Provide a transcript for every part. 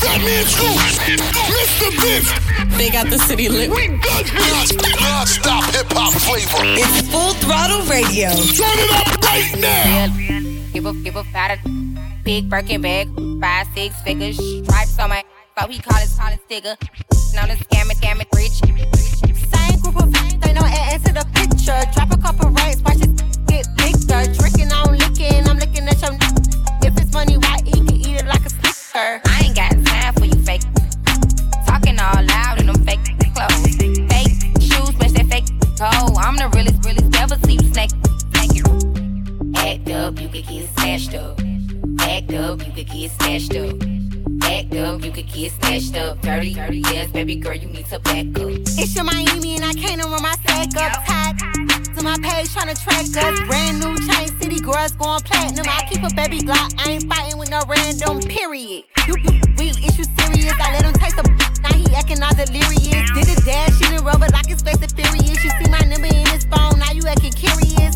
Fatman Scoop, Mr. Vince. They got the city lit. We got non-stop hip-hop flavor. It's Full Throttle Radio. Turn it up right now. Give a fat big Birkin bag, 5-6 figures, stripes on my. So he call his digger. Known as scamming, rich. Same group of they know add to the picture. Drop a couple rights, watch it get bigger. Drinking on licking, I'm looking at your. If it's money, why he can eat it like a sticker? I ain't got time for you fake. Talking all loud in them fake clothes. Fake shoes, match that fake toe. I'm the realest, never see you snake. Act up, you could get snatched up. Act up, you could get snatched up. Act up, you could get snatched up. Dirty, yes, baby girl, you need to back up. It's your Miami and I can't run my stack up. Tied to my page tryna track us. Brand new chain, city girls going platinum. I keep a baby Glock, I ain't fighting with no random, period. We issue serious, I let him taste the now he acting all delirious. Did his dad, she didn't rubber like his face is furious. You see my number in his phone, now you acting curious.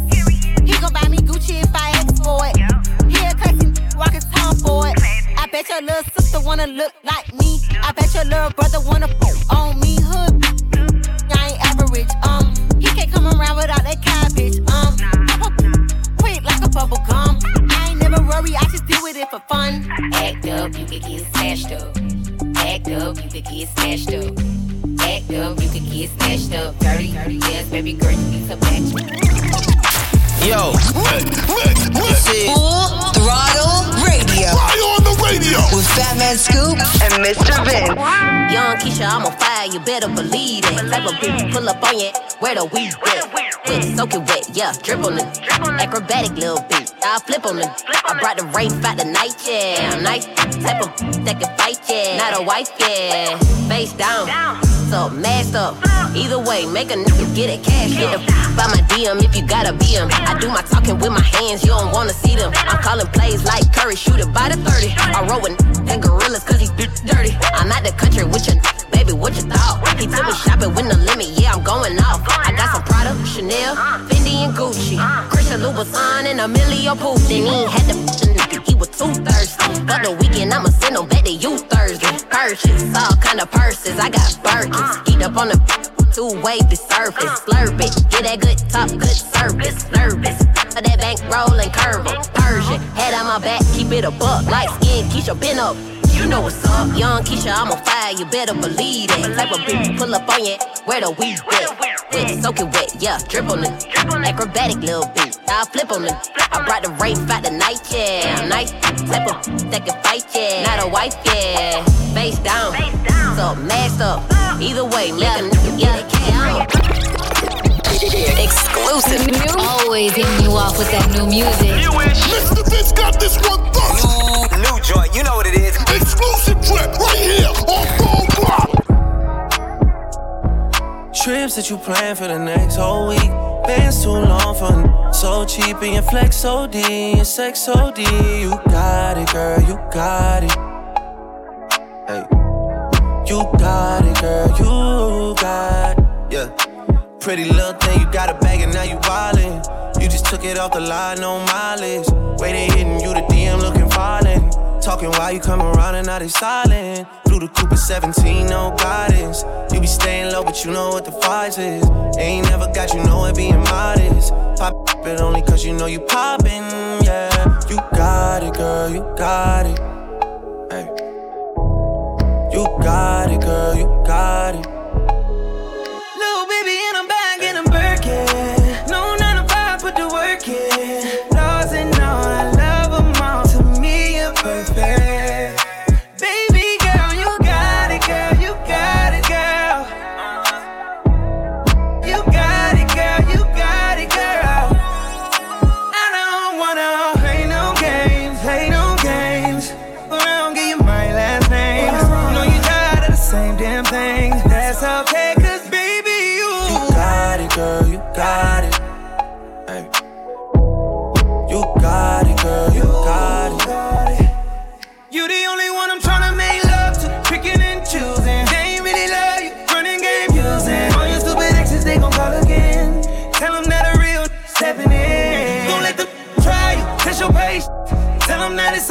He gon' buy me Gucci if I ask for it. He a classy, walk his tongue for it. I bet your little sister wanna look like me. I bet your little brother wanna fuck on me. Hood, I ain't average, He can't come around without that cabbage, Quick like a bubble gum. I ain't never worry, I just deal with it for fun. Act up, you could get smashed up. Act up, you could get smashed up. Act up, you could get smashed up. Dirty, yes, baby girl, you need to match. Yo, this is Full Throttle Radio. Fly on the radio with Fatman Scoop and Mr. Vince. Young Keisha, I'm on fire, you better believe it. Type of bitch pull up on you, where the weed wet. Soak it wet, yeah, drip on it. Acrobatic little bitch, I flip on it. I brought the rain by the night, yeah. Nice type of that can fight, yeah. Not a wife, yeah. Face down. Up, masked up. Either way, make a nigga get it cash. Get the by my DM if you gotta be him. I do my talking with my hands, you don't wanna see them. I'm calling plays like Curry, shoot it by the 30. I roll with and gorillas cause he's dirty. I'm out the country with your baby, what you thought? He took me shopping with no limit, yeah, I'm going off. I got some Prada, Chanel, Fendi and Gucci, Christian Louboutin and Emilio Pucci. He ain't had the he was too thirsty. But the weekend I'ma send him back to you Thursday. Purchase, all kind of purses, I got Birkin. Eat up on the two-way, be surface. Slurp it, get that good top, good service. Nervous, put that bank roll and curve it. Persian, head on my back, keep it a buck. Light skin, Keisha been up, you know what's up. Young Keisha, I'm on fire, you better believe it. Type of bitch, pull up on you, where the weed wet. Soak it wet, yeah, drip on it. Acrobatic little bitch, I flip on it. I brought the rape out the night, yeah. Nice, type of that can fight, yeah. Not a wife, yeah. Face down, so masked up. Either way, yeah, exclusive. Always hitting you off with that new music. You wish. Mr. Vince got this one first. New joint, you know what it is. Exclusive trip right here on Full Block. Trips that you plan for the next whole week. Bands too long for so cheap and your flex OD and sex OD. You got it, girl, you got it. Hey. You got it, girl, you got it. Yeah. Pretty little thing, you got a bag and now you wildin'. You just took it off the line, no mileage. Waiting, hitting you the DM, looking violent. Talking while you come around and now they silent. Through the Cooper 17, no guidance. You be staying low, but you know what the price is. Ain't never got you know it being modest. Pop it only cause you know you poppin', yeah. You got it, girl, you got it. Hey. You got it, girl, you got it. Little baby in a bag and a Birkin. No 9 to 5, put the work in. Laws and all, I love them all. To me, you're perfect. Baby girl, you got it, girl, you got it, girl. You got it, girl, you got it, girl. I don't wanna play no games. But I don't get you my last name. Same damn thing, that's okay, cause baby you got it, girl, you got it. Hey. You got it, girl, you got it. You the only one I'm tryna make love to, picking and choosing. They ain't really love you, running game using. All your stupid exes, they gon' call again. Tell them that a real stepping in. Don't let them try you, test your patience. Tell them that it's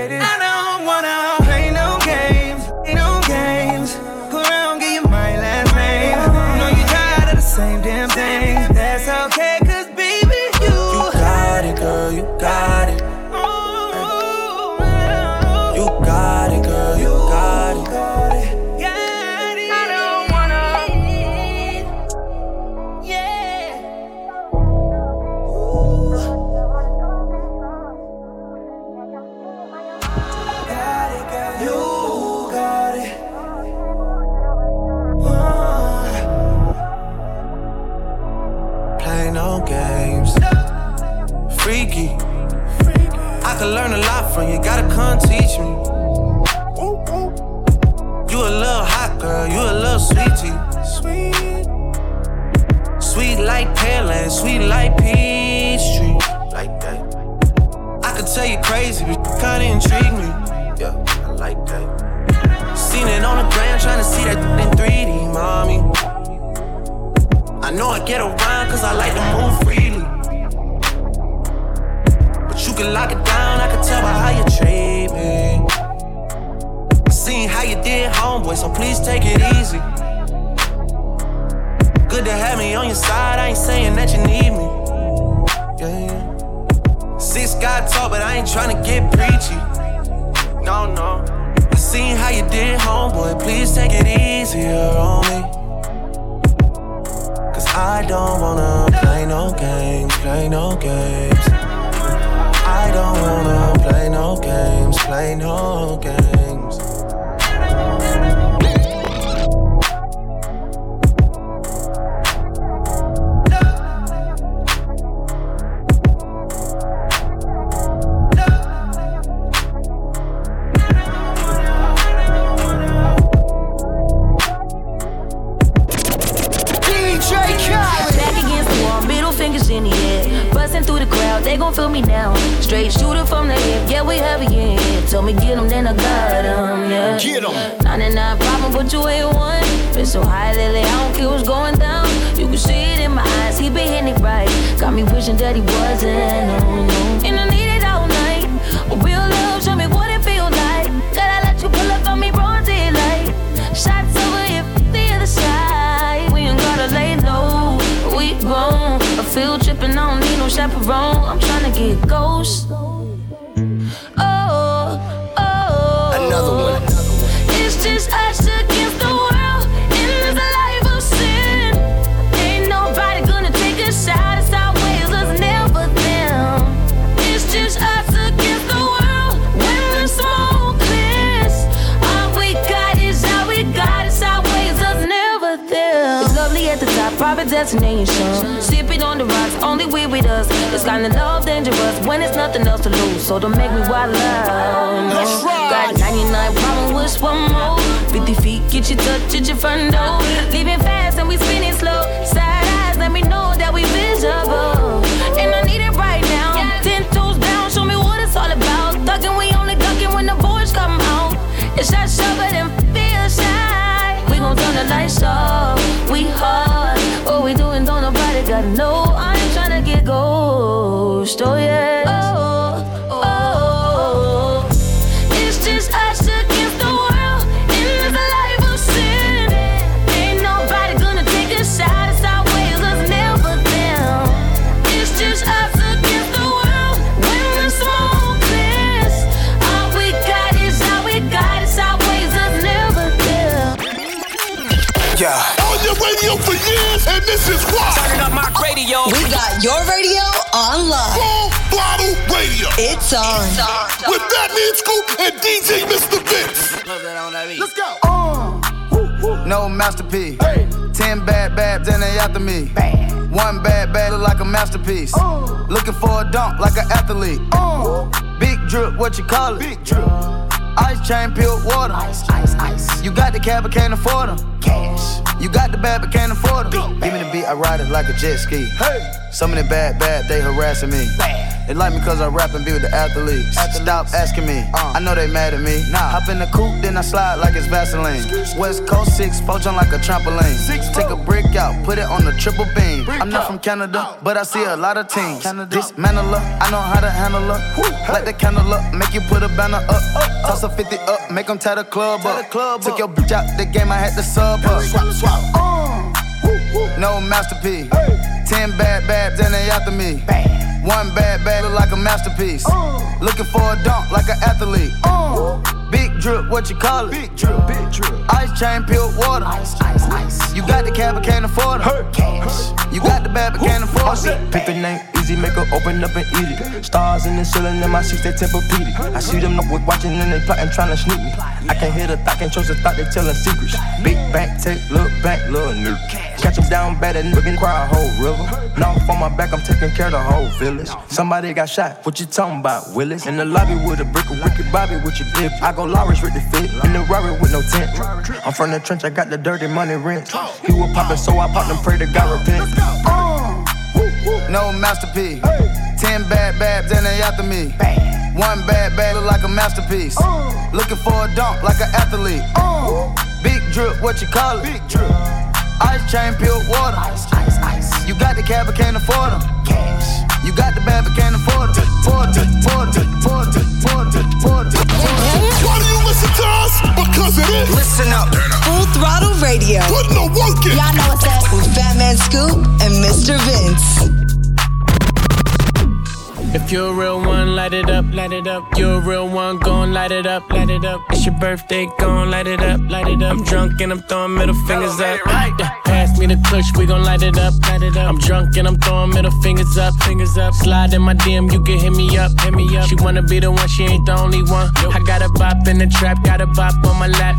freaky. I could learn a lot from you, gotta come teach me. You a little hot girl, you a little sweetie. Sweet like Taylor, sweet like Peachtree. Like that. I could tell you crazy, but you kinda intrigue me. Yeah, I like that. Seen it on the gram, tryna see that in 3D, mommy. I know I get around cause I like to move freely. But you can lock it down, I can tell by how you treat me. I seen how you did homeboy, so please take it easy. Good to have me on your side, I ain't saying that you need me. Yeah. Six got tall, but I ain't tryna get preachy. No, no. I seen how you did homeboy, please take it easier on me. I don't wanna play no games, play no games. I don't wanna play no games, play no games. They gon' feel me now. Straight shooter from the hip. Yeah, we heavy, yeah. Told me get 'em, then I got 'em, yeah. Get 'em. 99 problem, but you ain't one. Been so high lately, I don't care what's going down. You can see it in my eyes, he been hitting it right. Got me wishing that he wasn't, no. And I need it all night. But real love, show me what it feel like. Gotta let you pull up on me, wrong daylight. Shots over here, the other side. We ain't gotta lay low, we grown. A field trip and I don't need no chaperone. I'm tryna get ghosts. Oh, another one. It's just us against the world, and it's a life of sin. Ain't nobody gonna take a shot. It's our ways, it's never them. It's just us against the world. When the smoke clears, all we got is all we got. It's our ways, it's never them. It's lovely at the top, private destination. On the rocks, only we with us. It's kind of love dangerous when it's nothing else to lose. So don't make me wild out. That's right. Got 99 problems, wish one more. 50 feet, get you touch, at your front door. Leaving fast and we spinning slow. Side eyes, let me know that we visible. And I need it right now. 10 toes down, show me what it's all about. Ducking, we only ducking when the boys come out. It's shot sharper than feel shy. We gon' turn the lights off. We hard. What we doing, don't nobody gotta know. I ain't tryna get ghost, oh yeah. Oh, oh, oh. It's just us against the world, and it's a life of sin. Ain't nobody gonna take a shot. It's our ways, it's never them. It's just us against the world. When the smoke clears, all we got is all we got. It's our ways, it's never them. Yeah. Radio for years, and this is why. Turning up my radio. We got your radio on live. Full Throttle Radio. It's on. It's on. With Fatman Scoop and DJ Mr. Vince. Let's go. No masterpiece. Hey. 10 bad babs and they after me. Bad. 1 bad bad look like a masterpiece. Looking for a dunk like an athlete. Big drip, what you call it? Big drip. Ice chain, peeled water. Ice, ice, ice. You got the cab but can't afford them. Cash. You got the bad but can't afford them. Go. Give me the beat, I ride it like a jet ski. Hey. Some of the bad, they harassing me. Bad. They like me cause I rap and be with the athletes. Stop asking me, I know they mad at me. Nah. Hop in the coupe, then I slide like it's Vaseline. West Coast 6, 4 jump like a trampoline. Take a brick out, put it on the triple beam. I'm not from Canada, but I see a lot of teams. Dismantle her, I know how to handle her. Light the candle up, make you put a banner up. Toss a 50 up, make them tie the club up. Took your bitch out the game, I had to sub her. No masterpiece. Hey. 10 bad babs and they after me. Bam. 1 bad bad look like a masterpiece. Looking for a dunk like an athlete. Big drip, what you call it? Big drip, big drip. Ice chain, peeled water. Ice, ice, ice. You got the cab but can't afford it. Cash. You got the bad but can't afford it. Pick the name easy, make her open up and eat it. Stars in the ceiling in my seats, they Tempur-Pedic. I see them up with watching and they plotting, trying to sneak me. I can't hear the thought, can't trust the thought, they telling secrets. Big back, take, look back, little nigga. Catch him down bad and nigga cry a whole river. Now I'm on my back, I'm taking care of the whole village. Somebody got shot, what you talking about, Willis? In the lobby with a brick, a wicked Bobby with your dip. I go Lawrence with the fit, in the robbery with no tent. I'm from the trench, I got the dirty money rent. He was poppin', so I popped and pray to God repent. No masterpiece. 10 bad babs and they after me. One bad bag look like a masterpiece. Looking for a dunk like an athlete. Big drip, what you call it? Big drip. Ice chain, pure water. Ice, ice, ice. You got the cab but can't afford them. Cash. You got the bag but can't afford them. Why do you listen to us? Because it is. Listen up. Full Throttle Radio. Putting the work in. Y'all know what's up with Fatman Scoop and Mr. Vince. If you're a real one, light it up, light it up. You're a real one, gon' light it up, light it up. It's your birthday, gon' light it up, light it up. I'm drunk and I'm throwing middle fingers up. Pass me the kush, we gon' light it up, light it up. I'm drunk and I'm throwing middle fingers up, fingers up. Slide in my DM, you can hit me up, hit me up. She wanna be the one, she ain't the only one. I got a bop in the trap, got a bop on my lap.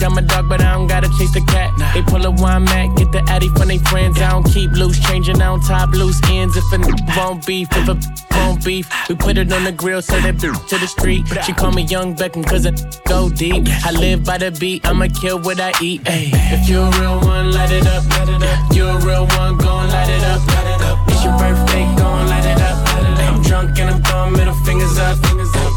I'm a dog, but I don't gotta chase the cat. They pull a wine mat, get the addy from they friends. I don't keep loose, changing on top loose ends. If a won't beef, if a won't beef, we put it on the grill, send it to the street. She call me Young Beckham, cause I go deep. I live by the beat, I'ma kill what I eat. Ay. If you a real one, light it up, light it up. You a real one, gon' light it up, light it up. It's your birthday, gon' light it up, light it up. I'm drunk and I'm throwing middle fingers up, fingers up.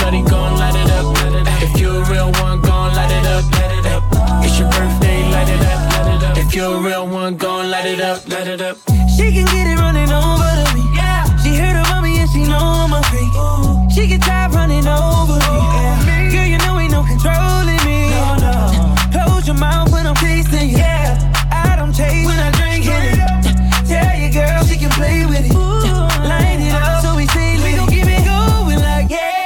Shorty gon' light it up, light it up. If you a real one, gon' light it up, light it up. It's your birthday, light it up, light it up. If you a real one, gon' light it up, light it up. She can get it running over to me. Yeah. She heard about me and she know I'm a freak. Ooh. She get tired running over me. Yeah. Girl, you know ain't no control in me. No, no. Close your mouth when I'm tasting you. Yeah. I don't chase when I drink it. Tell your girl she can play with it. Ooh. Light it up so we see we gon' keep it going like yeah.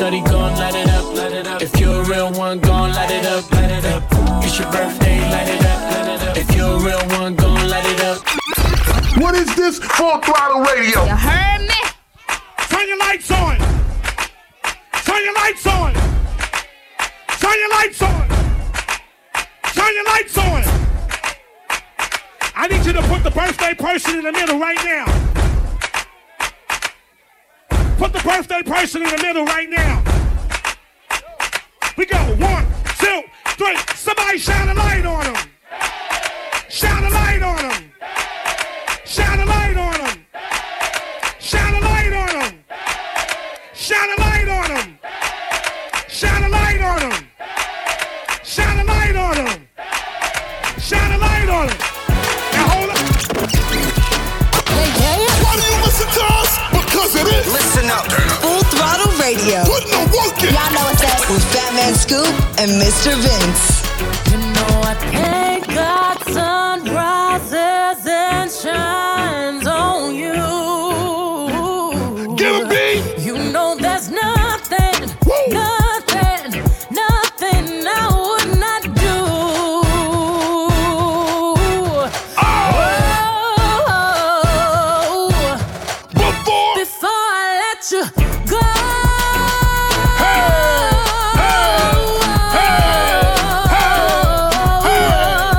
Shorty gon' light it up, light it up. If you a real one, gon' light it up, light it up. It's your birthday, light it up, light it up. If you a real one, gon' light it up. What is this? Full Throttle Radio. You heard me? Turn your lights on. Turn your lights on. Turn your lights on. Turn your lights on. I need you to put the birthday person in the middle right now. Put the birthday person in the middle right now. We go 1, 2, 3. Somebody shine a light on him. Shine a light on him. Shine a light on him. Shine a light on him. Shine a light on him. Shine a light on him. Shine a light on him. Shine a light on him. Now hold up. Why do you listen to us? Listen up. Full Throttle Radio. Putting the work in. Y'all know what's up with Fatman Scoop and Mr. Vince. You know I thank God sun rises and shines on you. Give a beat. You know there's nothing, woo, nothing, nothing I would not do. Oh. Oh. Before I let you go, hey, hey, hey, hey,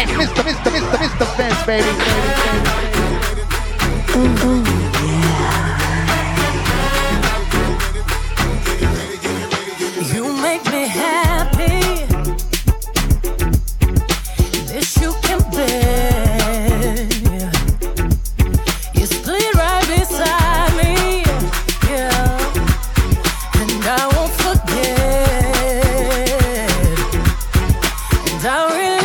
That's Mr. Vince, baby. Ooh, yeah. You make me happy. This you can bear. You stood right beside me, yeah. And I won't forget. And I really.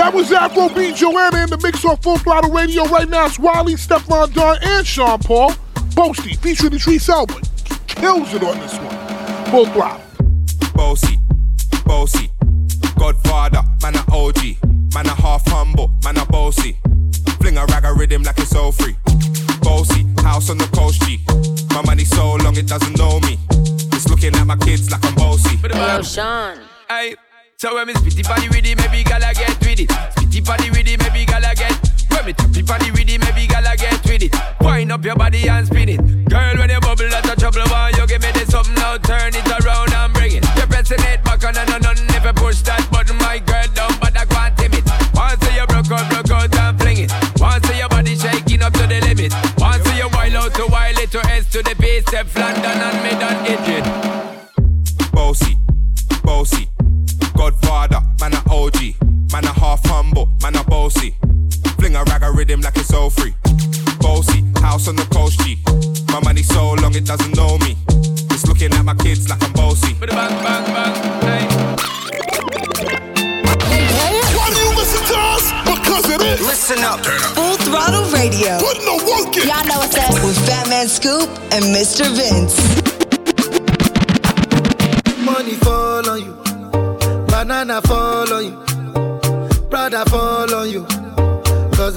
That was Afro B, Joanna in the mix on Full Throttle Radio. Right now it's Wiley, Stefonn Don, and Sean Paul. Boasty featuring the Tresel, but kills it on this one. Full Throttle. Boasty, Boasty, Godfather, man a OG, man a half humble, man a Boasty. Fling a rag a rhythm like it's all free. Boasty, house on the coast G. My money so long it doesn't know me. It's looking at my kids like I'm Boasty. Hey, Sean. Hey. So when me spitty body with it, maybe gala get with it. Spitty body with it, maybe gala get. When me tappy body with it, maybe gala get with it. Wind up your body and spin it. Girl, when you bubble out of trouble, why you give me this something now? Turn it around and bring it. You're pressing it back on and on. Never push that button, my girl, down, but I can't tame it. Once you broke out and fling it. Once your body shaking up to the limit. Once you wild out to wild it to S to the base, step London and mid on it. Bossy, Bossy. Godfather, man a OG, man a half humble, man a Boasty. Fling a rag a rhythm like it's all free. Boasty, house on the coast G. My money so long it doesn't know me. It's looking at my kids like I'm Boasty. Bang, bang, bang, hey. Why do you listen to us? Because it is. Listen up. Full Throttle Radio. Put no work in. Y'all know what's up. With Fatman Scoop and Mr. Vince. Money fall on you. Banana fall on you, brother fall on you, cause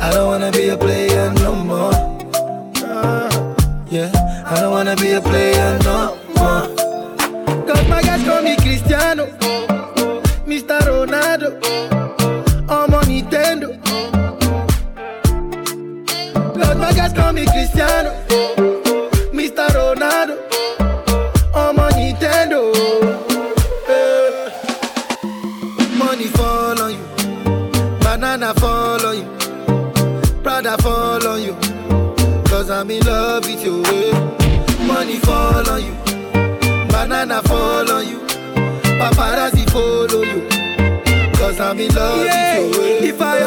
I don't wanna be a player no more. Yeah, I don't wanna be a player no more. Cause my guys call me Cristiano, Mr. Ronaldo, I'm on Nintendo. Cause my guys call me Cristiano, Mr. Ronaldo, I'm on Nintendo. Banana fall on you, brother fall on you, cause I'm in love with you, eh? Money fall on you, banana fall on you, paparazzi follow you, cause I'm in love, yeah, with you, eh? If I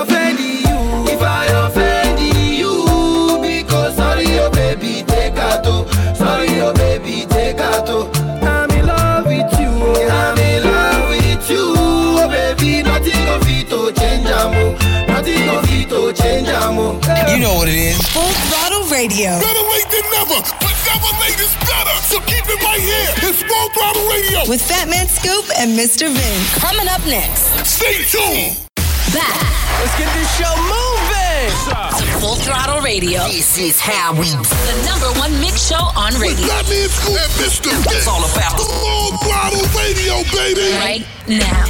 offend you, because sorry oh baby, take out, oh. Sorry oh baby, take out, oh. I'm in love with you, I'm in love with you, oh baby, nothing of it to change our mood. Nothing of it to change our mood. You know what it is. Full Throttle Radio. Better late than never, but never late is better. So keep it right here. It's Full Throttle Radio. With Fatman Scoop and Mr. Vince. Coming up next. Stay tuned. Back. Let's get this show moving. Full Throttle Radio. This is how we do. The number one mix show on radio. With Fatman Scoop and Mr. Vince. It's all about Full Throttle Radio, baby. Right now.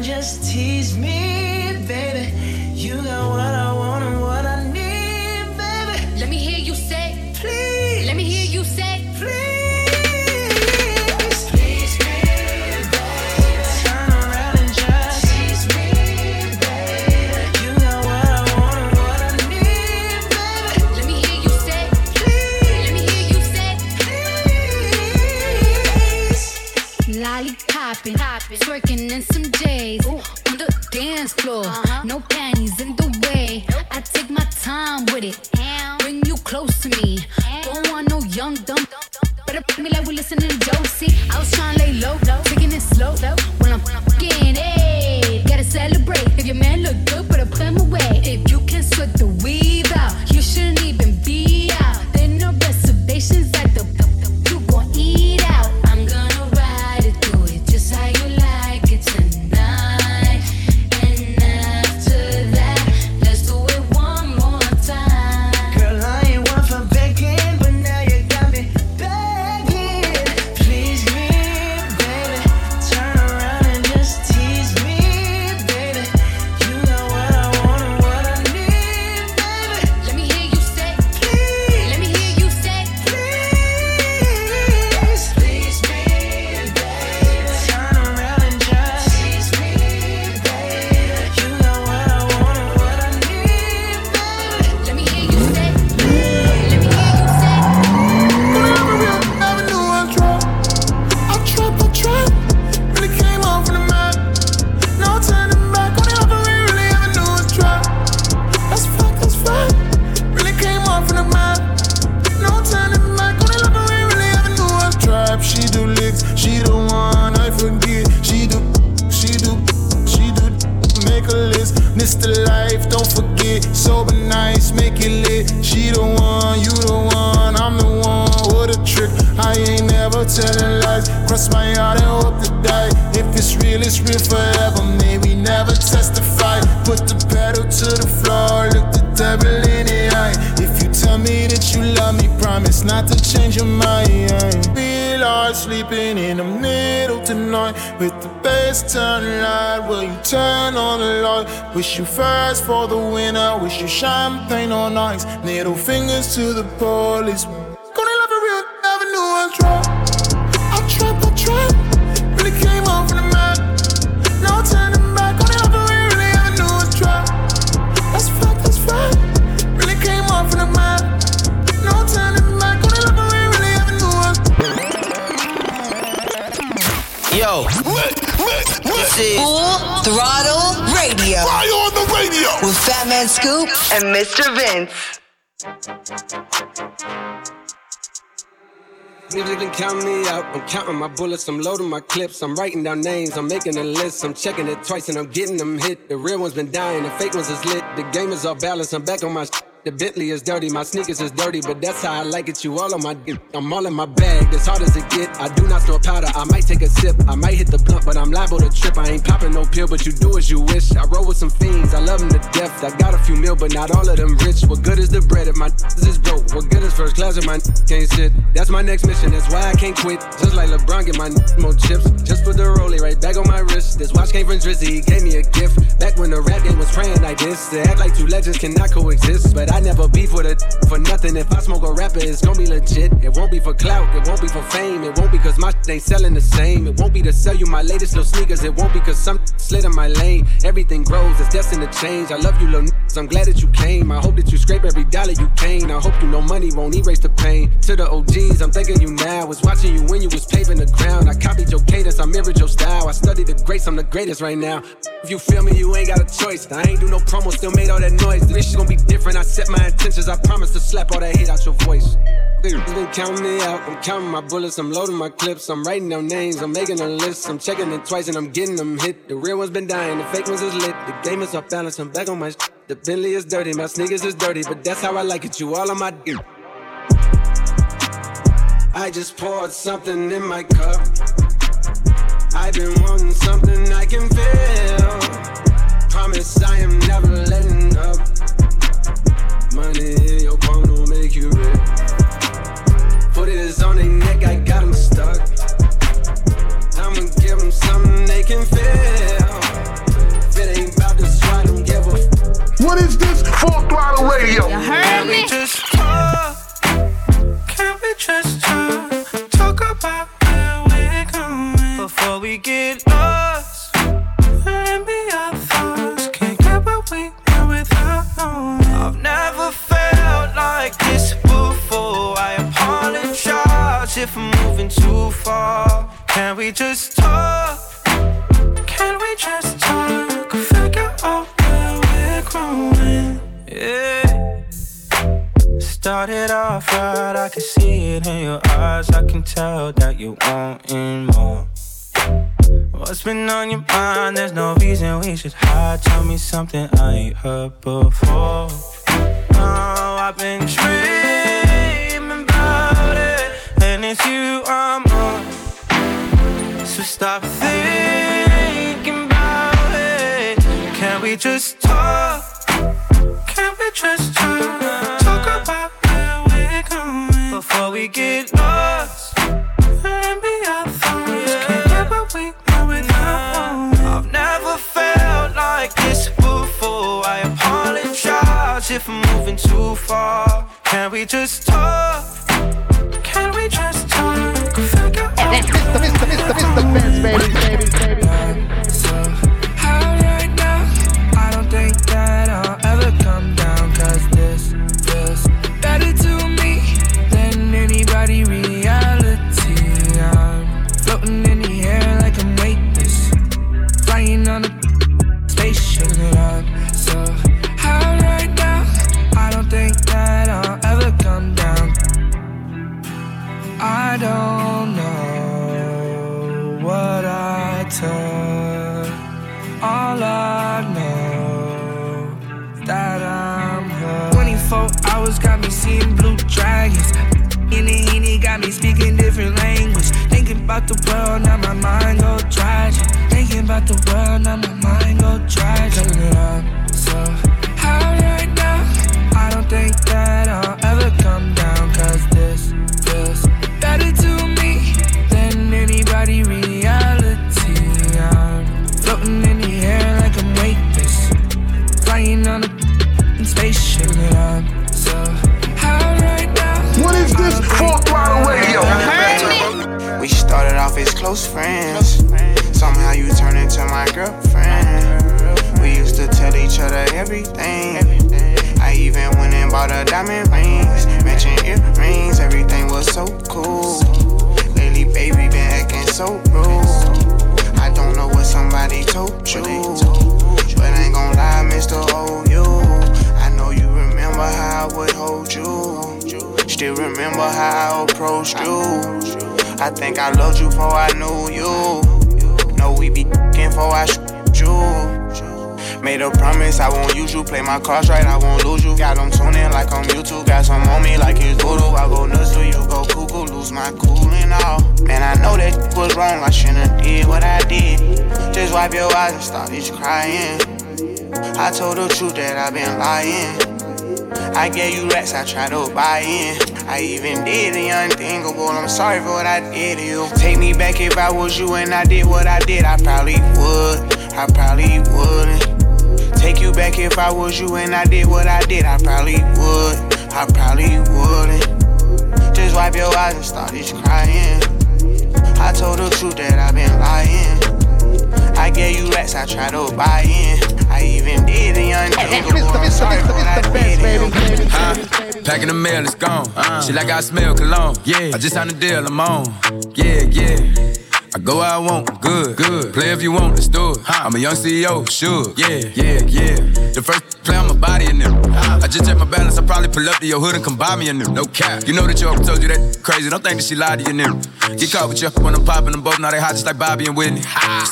Just tease me, baby. You got what I want and what I need, baby. Let me hear you say, please. Let me hear you say, please. Twerking in some J's on the dance floor. No panties in the way. I take my time with it. Bring you close to me. Don't want no young dumb. Better put me like we listening to Josie. I was trying to lay low, taking it slow. When I'm fucking it, gotta celebrate. If your man look good, better put him away. If you can sweat the weave out, you shouldn't even be out. There no reservations at the you gon' eat out. I'm gonna. How you like it tonight, and after that, let's do it one more time. Girl, I ain't one for begging, but now you got me begging. Please me, baby. It's the life, don't forget. Sober nights, make it lit. She the one, you the one, I'm the one. What a trick, I ain't never telling lies. Cross my heart and hope to die. If it's real, it's real forever. May we never testify. Put the pedal to the floor, look the devil in the eye. If you tell me that you love me, promise not to change your mind. We are sleeping in the middle tonight with the bass turn loud. Will you turn on the light? Wish you first for the winner. Wish you champagne on ice. Middle fingers to the police. Gonna love a real avenue. I trap. Really came off from the map. Now turning back. Gonna love a real avenue. I trap. That's fact. Really came off from the map. Now turning back. Gonna love a real avenue. Yo, this is Full Throttle Radio. Fire on the radio with Fatman Scoop and Mr. Vince. Music can count me out. I'm counting my bullets, I'm loading my clips, I'm writing down names, I'm making a list, I'm checking it twice and I'm getting them hit. The real ones been dying, the fake ones is lit. The game is off balance, I'm back on my shit. The Bentley is dirty, my sneakers is dirty, but that's how I like it. You all on my dick, I'm all in my bag, that's hard as it get. I do not store powder, I might take a sip, I might hit the blunt, but I'm liable to trip. I ain't popping no pill, but you do as you wish. I roll with some fiends, I love them to death. I got a few mil, but not all of them rich. What good is the bread if my is broke? What good is first class if my can't sit? That's my next mission, that's why I can't quit. Just like LeBron, get my more chips. Just put the rollie right back on my wrist. This watch came from Drizzy, he gave me a gift. Back when the rap game was praying like this, to act like two legends cannot coexist. But I never be for nothing. If I smoke a rapper, it's gon' be legit. It won't be for clout, it won't be for fame. It won't be cause my shit ain't selling the same. It won't be to sell you my latest little sneakers. It won't be cause some slid in my lane. Everything grows, it's destined to change. I love you little I'm glad that you came. I hope that you scrape every dollar you can. I hope you know money won't erase the pain. To the OGs, I'm thanking you now. I was watching you when you was paving the ground. I copied your cadence, I mirrored your style. I studied the greats, I'm the greatest right now. If you feel me, you ain't got a choice. I ain't do no promo, still made all that noise. This shit gon' be different, I set my intentions, I promise to slap all that hate out your voice. You been counting me out, I'm counting my bullets, I'm loading my clips, I'm writing down names, I'm making a list, I'm checking it twice and I'm getting them hit. The real ones been dying, the fake ones is lit, the game is off balance, I'm back on my shit. The Bentley is dirty, my sneakers is dirty, but that's how I like it, you all on my dick. I just poured something in my cup. I've been wanting something I can feel. Promise I am never letting up. Money in your palm don't make you real. Put it on their neck, I got them stuck. I'ma give them something they can feel. If it ain't about this, I don't give a f. What is this? Full Throttle Radio. You heard me? Can we just talk? Can we just talk? Talk about where we're going before we get lost. Let me our thoughts. Can't get what we know without knowing. I've never felt like this before. I apologize if I'm moving too far. Can we just talk? Can we just talk? Figure out where we're growing. Yeah. Started off right, I can see it in your eyes. I can tell that you're wanting more. What's been on your mind? There's no reason we should hide. Tell me something I ain't heard before. Oh, I've been dreaming about it, and it's you I'm on. So stop thinking about it. Can we just talk? Can we just talk? Talk about where we're going before we get lost. Let me out thoughts. Can't get what we know without. I've never felt like this before. I apologize if I'm moving too far. Can we just talk? Can we just talk? Figure out Mr. Vince, baby. So high right now, I don't think that I'll ever come down. Cause this feels better to me than anybody reality. I'm floating in the air like I'm weightless, flying on a spaceship. I'm so high right now, I don't think that I'll ever come down. I don't know what I Dragons. In the henny got me speaking different language. Thinking about the world, now my mind go tragic. Thinking about the world, now my mind go tragic. So high right now, I don't think that I'll ever come down. Cause this feels better to me than anybody reality. I'm floating in the air like I'm weightless, flying on a spaceship. I'm so high right now. What is this Full Throttle Radio? Hey. We started off as close friends. Somehow you turn into my girlfriend. We used to tell each other everything. I even went and bought her diamond rings, matching earrings, everything was so cool. Lately, baby, been acting so rude. I don't know what somebody told you, but I ain't gon' lie, Mr. O.U. I know you remember how I would hold you, still remember how I approached you. I think I loved you before I knew you, know we be f***ing before I shoot you. Made a promise, I won't use you. Play my cards right, I won't lose you. Got them tuning like I'm YouTube. Got some on me like it's voodoo. I go nuts till you go cuckoo. Lose my cool and all. Man, I know that was wrong. I shouldn't did what I did. Just wipe your eyes and stop each crying. I told the truth that I've been lying. I gave you racks, I tried to buy in. I even did the unthinkable. I'm sorry for what I did to you. Take me back if I was you and I did what I did. I probably would. I probably wouldn't. Take you back if I was you and I did what I did. I probably would, I probably wouldn't. Just wipe your eyes and start each crying. I told the truth that I've been lying. I gave you racks, I tried to buy in. I even did the unthinkable. I'm sorry for what I did to you. Packing the mail, it's gone. She like I smell cologne. Yeah, I just signed a deal, I'm on. Yeah, yeah. I go where I want, good, good. Play if you want, let's do it. I'm a young CEO, sure. Yeah, yeah, yeah. The first play on my body in there. I just check my balance, I probably pull up to your hood and come buy me a new. No cap. You know that your uncle told you that crazy. Don't think that she lied to you new. Get caught with your when I'm popping them both. Now they hot just like Bobby and Whitney.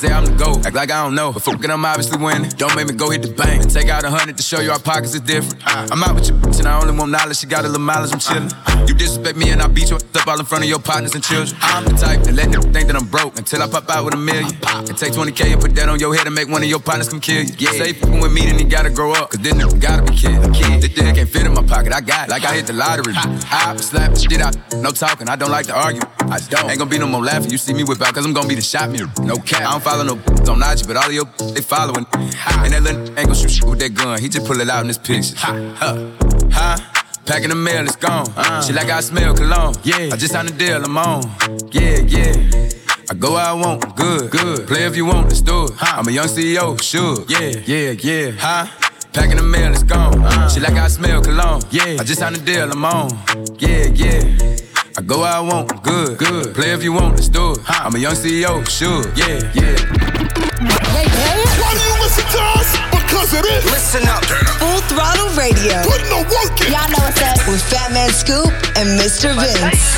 Say I'm the GOAT, act like I don't know. But fuck it, I'm obviously winning. Don't make me go hit the bank and take out 100 to show you our pockets is different. I'm out with your bitch and I only want knowledge. She got a little mileage, I'm chillin'. You disrespect me and I beat your up all in front of your partners and children. I'm the type that let them think that I'm broke. Until I pop out with $1 million. And take 20K and put that on your head and make one of your partners come kill you. Yeah. Say fucking with me, then you gotta grow up. Cause this nigga gotta be kidding. This thing can't fit in my pocket. I got it. Like I hit the lottery. I slap the shit out. No talking. I don't like to argue. I don't. Ain't gonna be no more laughing. You see me whip out cause I'm gonna be the shot mirror. No cap. I don't follow no on IG, but all of your they following. And that little ain't gonna shoot shit with that gun. He just pull it out in his pictures. Packing the mail, it's gone. She like I smell cologne. Yeah. I just signed a deal, I'm on. Yeah, yeah. I go where I want, good, good. Play if you want, let's do it. I'm a young CEO, sure. Yeah, yeah, yeah. Packing the mail, it's gone. She like I smell cologne. Yeah, I just signed a deal, I'm on. Yeah, yeah. I go where I want, good, good. Play if you want, let's do it. I'm a young CEO, sure. Yeah, yeah. Why do you listen to us? Because it is. Listen up. Full Throttle Radio. Putting the work in. Y'all know what's up with Fatman Scoop and Mr. Vince.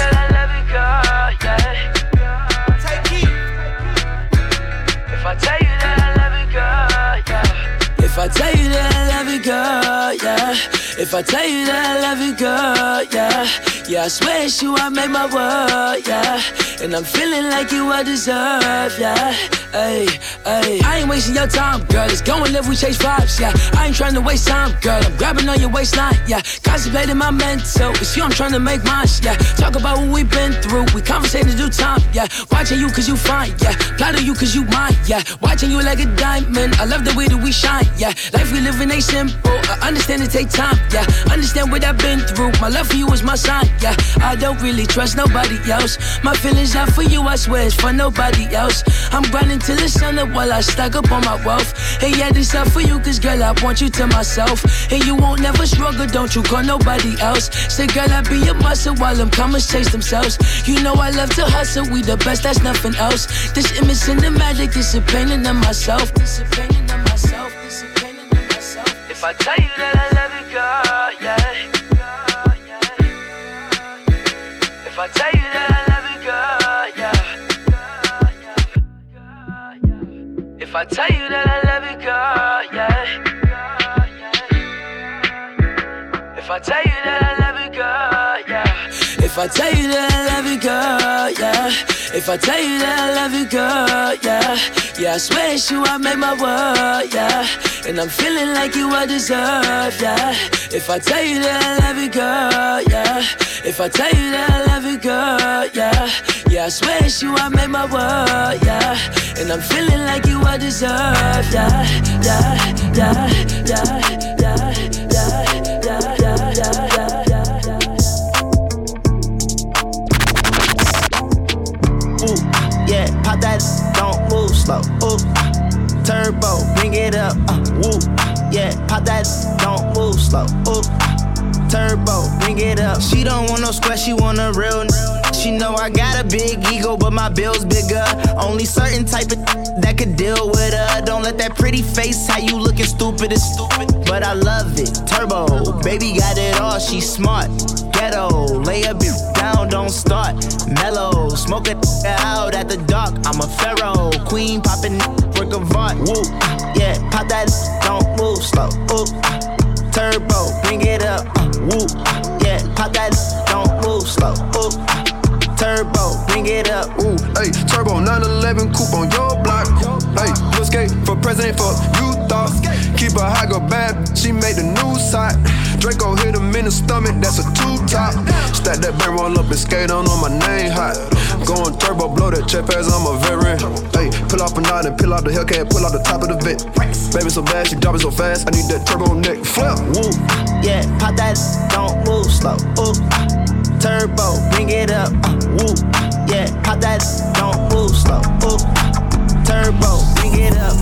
If I tell you that I love you, girl, yeah. If I tell you that I love you, girl, yeah. Yeah, I swear it's you, I made my world, yeah. And I'm feeling like you, I deserve, yeah. Ayy, ayy. I ain't wasting your time, girl. Let's go and live, we chase vibes, yeah. I ain't trying to waste time, girl. I'm grabbing on your waistline, yeah. Contemplating my mental. It's you I'm trying to make mine, yeah. Talk about what we've been through. We conversating in due time, yeah. Watching you cause you fine, yeah. Plotting you cause you mine, yeah. Watching you like a diamond. I love the way that we shine, yeah. Life we live in ain't simple. I understand it take time, yeah. Understand what I've been through. My love for you is my sign, yeah. I don't really trust nobody else. My feelings are for you, I swear it's for nobody else. I'm grinding till the sun up while I stack up on my wealth. And yeah, this up for you, cause girl, I want you to myself. And you won't never struggle, don't you call nobody else. Say girl, I be a muscle while them commas chase themselves. You know I love to hustle, we the best, that's nothing else. This image cinematic is a painting of myself. It's a painting of myself. If I tell you that I love you, girl, yeah. If I tell you that I love you, girl, yeah. If I tell you that I love you, girl, yeah. If I tell you that I love you, girl, yeah. If I tell you that I love you, girl, yeah. If I tell you that I love you, girl, yeah. Yeah, I swear it's you, I made my world, yeah. And I'm feeling like you, I deserve, yeah. If I tell you that I love you, girl, yeah. If I tell you that I love you, girl, yeah. Yeah, I swear it's you, I made my world, yeah. And I'm feeling like you, I deserve, yeah. Yeah, yeah, yeah, yeah, yeah, yeah, yeah, yeah, yeah. Pop that, don't move slow, ooh, turbo, bring it up, woo, yeah, pop that, don't move slow, ooh, turbo, bring it up. She don't want no square, she want a real she know I got a big ego, but my bill's bigger. Only certain type of that could deal with her. Don't let that pretty face, how you looking stupid is stupid. But I love it, turbo, baby got it all, she smart. Ghetto, lay a bit down, don't start. Mellow, smoke a out at the dark. I'm a pharaoh, queen poppin', work of art. Woo, yeah, pop that, don't move slow. Ooh, turbo, bring it up. Woo, yeah, pop that, don't move slow. Ooh, turbo, bring it up. Ooh, hey, turbo 911 coupe on your block. Hey, blue skate for president, for you thought. Keep a high go bad, she made the news site. Draco hit him in the stomach, that's a two-top. Stack that band, roll up and skate on my name hot. Going turbo, blow that check as I'm a veteran. Hey, pull off a knot and peel out the Hellcat, pull out the top of the Vent. Baby so bad, she dropping so fast, I need that turbo neck flip. Woo. Yeah, pop that, don't move slow. Ooh, turbo, bring it up. Woo. Yeah, pop that, don't move slow. Ooh, turbo, bring it up.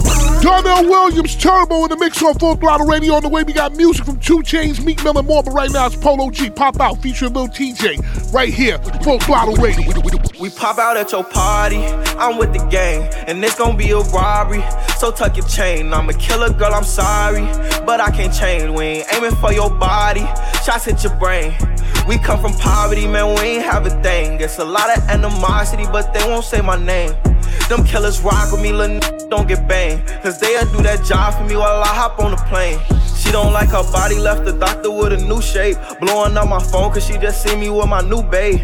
Darnell Williams, Turbo in the mix on Full Throttle Radio. On the way, we got music from Two Chainz, Meek Mill, and more. But right now, it's Polo G, Pop Out, featuring Lil TJ, right here, Full Throttle Radio. We pop out at your party, I'm with the gang, and it's gonna be a robbery, so tuck your chain. I'm a killer, girl, I'm sorry, but I can't change. We ain't aiming for your body, shots hit your brain. We come from poverty, man, we ain't have a thing. It's a lot of animosity, but they won't say my name. Them killers rock with me, lil' don't get banged. Cause they'll do that job for me while I hop on the plane. She don't like her body, left the doctor with a new shape. Blowing up my phone cause she just seen me with my new babe.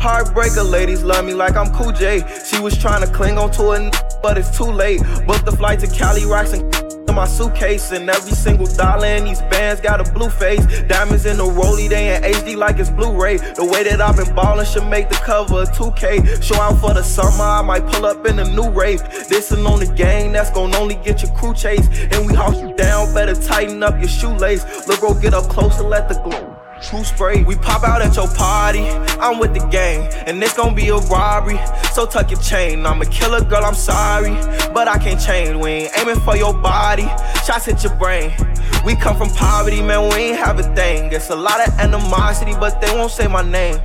Heartbreaker ladies love me like I'm Cool J. She was trying to cling on to it, but it's too late. Booked the flight to Cali, rocks and in my suitcase. And every single dollar in these bands got a blue face. Diamonds in the rollie, they in HD like it's Blu-ray. The way that I've been ballin' should make the cover of 2K. Show out for the summer, I might pull up in a new rave. Dissin' on the gang, that's gon' only get your crew chased. And we haul you down, better tighten up your shoelace. Look, bro, get up close and let the glow. True spray. We pop out at your party, I'm with the gang, and it's gonna be a robbery, so tuck your chain. I'm a killer, girl, I'm sorry, but I can't change. We ain't aiming for your body, shots hit your brain. We come from poverty, man, we ain't have a thing. It's a lot of animosity, but they won't say my name.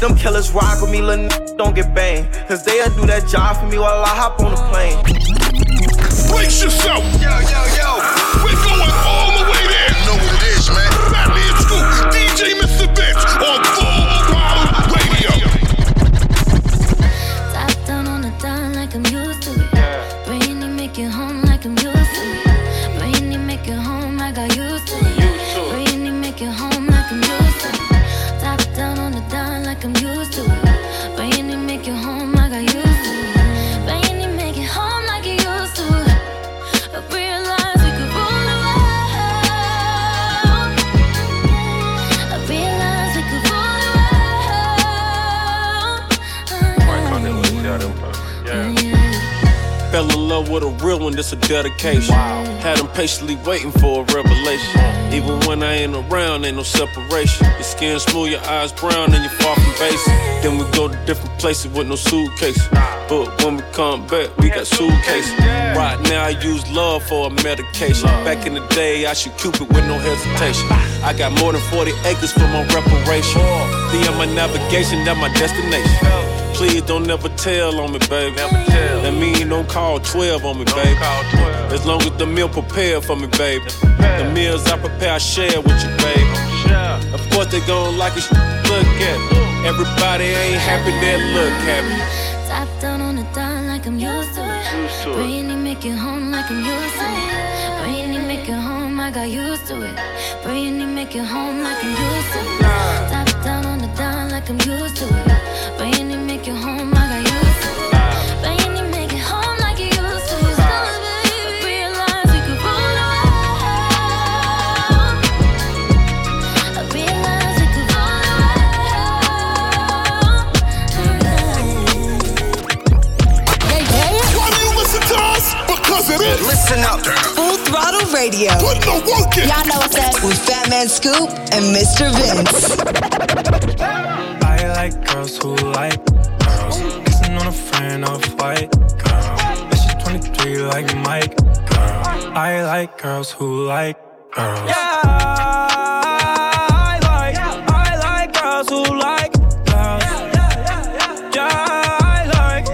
Them killers rock with me, lil' don't get banged. Cause they'll do that job for me while I hop on the plane. Brace yourself! Yo, yo, yo! We're going all the way there! You know what it is, man. Fatman Scoop, DJ Mr. Vince on Full Throttle Radio. Top down on the dime like I'm used to it. Rainy make it home like I'm used to it. Rainy make it home, I got used to it. Rainy make it home like I'm used to it. Top down on the dime like I'm used to it. Rainy make it home, I got used to it. Rainy make it home like I used to it. I realize we could rule the world. I realize we could rule the world. Yeah. Fell in love with a real one, that's a dedication. Wow. Had them patiently waiting for a revelation. Even when I ain't around, ain't no separation. Your skin smooth, your eyes brown, and you're far from basic. Then we go to different places with no suitcase. But when we come back, we got suitcases. Right now, I use love for a medication. Back in the day, I should Cupid with no hesitation. I got more than 40 acres for my reparation. Be on my navigation, that's my destination. Please don't never tell on me, baby. That mean don't call 12 on me, baby. As long as the meal prepared for me, baby. The meals I prepare, I share with you, baby. Of course they gon' like it, look at me. Everybody ain't happy, they look happy. Top down on the dime like I'm used to it. Rainy make it home like I can use to it. Praying you make it home, I got used to it. Praying you make it home, I can use to it. Top down on the down like I'm used to it. Praying you make it home, I got used to it. Praying you make it home like you used to it. Now baby, realize we could rule the world. I realize we could rule the world. Hey, hey, why do you listen to us? Because it is. Listen up, Full Throttle Radio. Put no work in. Y'all know what's up with Fatman Scoop and Mr. Vince. I like girls who like girls. Kissing on a friend off white girl. But she's 23 like Mike girl. I like girls who like girls. Yeah, I like girls who like girls. Yeah, I like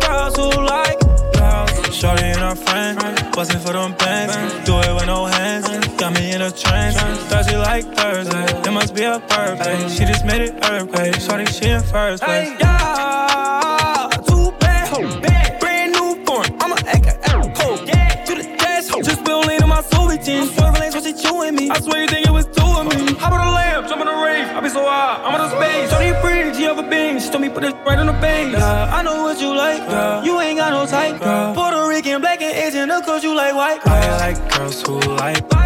girls who like girls. Shorty and her friend, bustin' for them bands. Do it with no hands, got me in a trance. Thursday like Thursday, it must be a birthday. She just made it earthquake, shorty she in first place. Yeah, too bad, ho, bad. Brand new form, I'ma act a alcohol. Yeah, to the dash, ho, just spillin' lean on my soul team. I'm swervin' lanes, what's it chewin' me? I swear you think it was two of me. Hop on the lamp, jump on the rave, I be so high, I'm on the space. Shorty pretty, she have a beam, she told me put it right on the base. Yeah, I know what you like, girl. You ain't got no type, girl. Puerto Rican, black and Asian, of course you like white, girl. I like girls who like girls.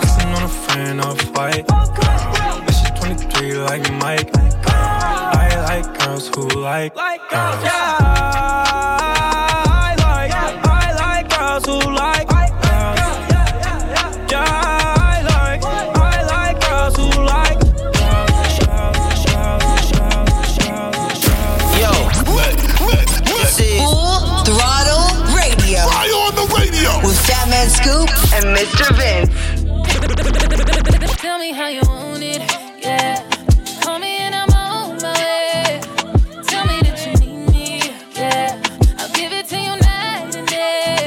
Kissing on a friend off white girl. But she's 23 like Mike girl. I like girls who like girls. Yeah, I like girls who like girls. Yeah, I like girls who like girls. Yo, this is Full Throttle Radio. Fire on the radio with Fatman Scoop and Mr. Vince. Tell me how you want it, yeah. Call me and I'm on my way. Tell me that you need me, yeah. I'll give it to you night and day.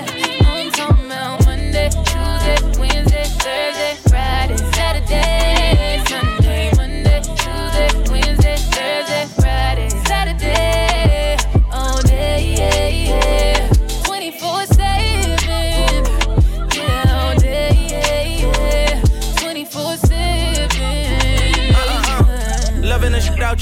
I'm talking about Monday, Tuesday, Wednesday, Thursday, Friday, Saturday, Sunday. Monday, Tuesday, Wednesday, Thursday, Friday, Saturday. All day, yeah, yeah. 24/7, yeah, all day, yeah, yeah. 24/7. Loving the shit without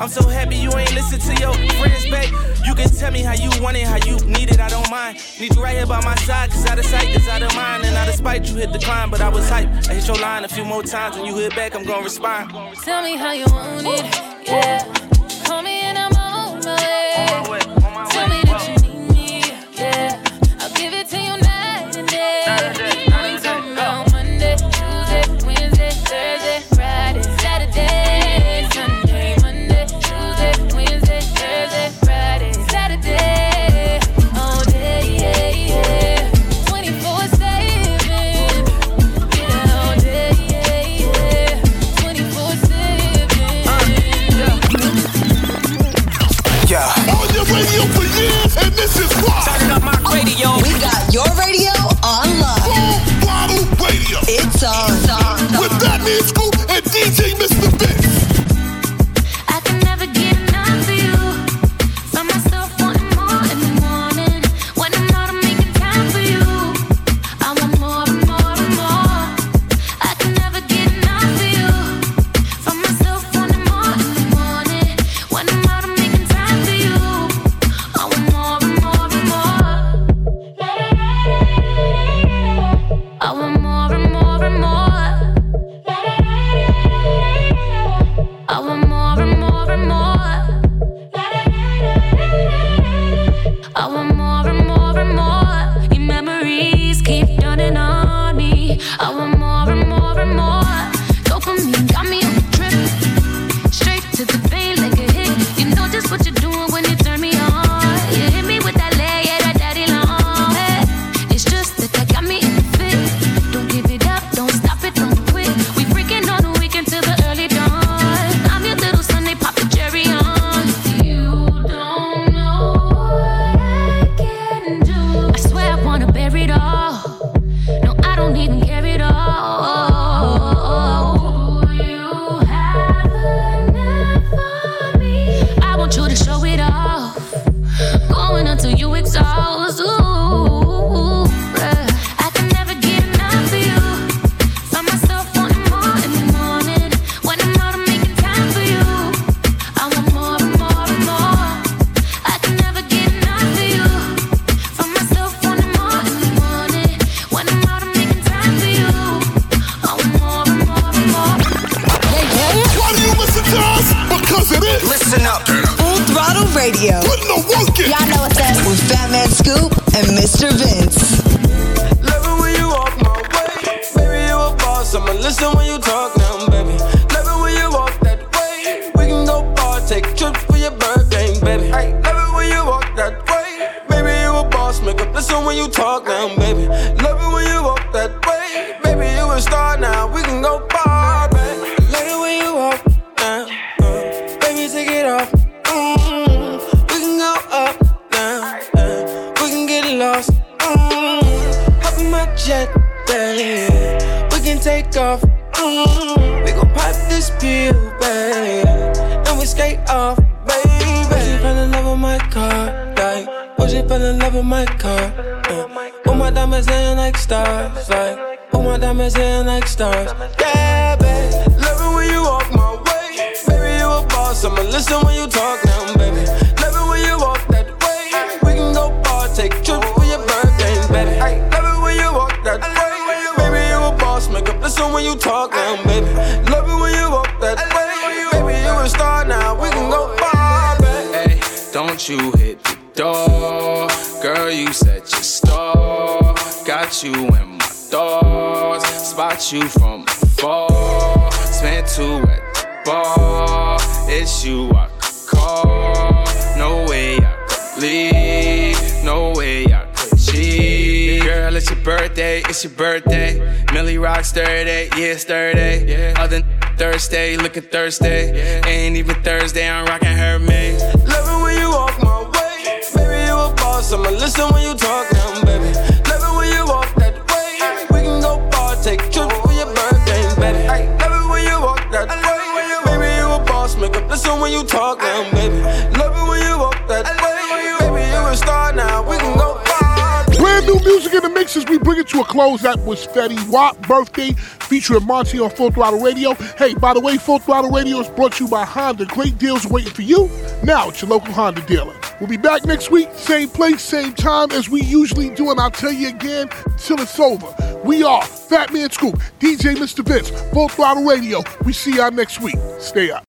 I'm so happy you ain't listen to your friends, babe. You can tell me how you want it, how you need it, I don't mind. Need you right here by my side, cause out of sight, cause out of mind. And out of spite, you hit the climb, but I was hype. I hit your line a few more times, when you hit back, I'm gon' respond. Tell me how you want it, yeah. Call me and I'm on my way. Tell me that you need me, yeah. I'll give it to you night and day. I'm talking about Monday, Tuesday, Wednesday, Thursday, Friday, Saturday, Sunday. Friday, Saturday, all day, yeah, yeah. 24/7, yeah, all day, yeah, yeah. 24/7. Radio. Putting the work in. Y'all know what's up. With Fatman Scoop and Mr. Vince. Love it when you walk my way. Baby, you a boss. I'ma listen when you talk now, baby. Love it when you walk that way. We can go far, take trips for your birthday, baby. Hey, love it when you walk that way. Baby, you a boss. Make up listen when you talk now, baby. Love it when you walk that way. Baby, you a star now. We can go far, baby. Love it when you walk now. Baby, take it off. Take off, we gon' pop this pill, babe, and we skate off, baby. Would you fall in love with my car, like? Would you fall in love with my car? All my diamonds laying like stars, like. All my diamonds laying like stars, yeah, babe. Love it when you walk my way, baby. You a boss, I'ma listen when you talk now, baby. Love it when you walk that way, we can go far, take trips for your birthday, baby. Hey, love it when you walk that way. Make up listen when you talk now, baby. Love it when you walk that way. Baby, you a star now, we can go far, baby. Hey, don't you hit the door. Girl, you set your store. Got you in my thoughts. Spot you from afar. Spent 2 at the bar. It's you I could call. No way I could leave. No way I could cheat. Girl, it's your birthday, it's your birthday. Millie rocks Thursday, yeah, it's Thursday. Yeah. Other Thursday, looking Thursday. Yeah. Ain't even Thursday, I'm rocking her, man. Love it when you walk my way. Baby, you a boss, I'ma listen when you talk now, baby. Love it when you walk that way. We can go far, take trips for your birthday, baby. Ay, love it when you walk that way. Baby, you a boss, make up listen when you talk now, baby. Love it when you walk that way. Baby, you a star now, we can go far. Brand new music in the mix as we bring it to a close. That was Fetty Watt, Birthday, featuring Monty on Full Throttle Radio. Hey, by the way, Full Throttle Radio is brought to you by Honda. Great deals waiting for you now at your local Honda dealer. We'll be back next week, same place, same time as we usually do, and I'll tell you again until it's over. We are Fatman Scoop, DJ Mr. Vince, Full Throttle Radio. We see y'all next week. Stay up.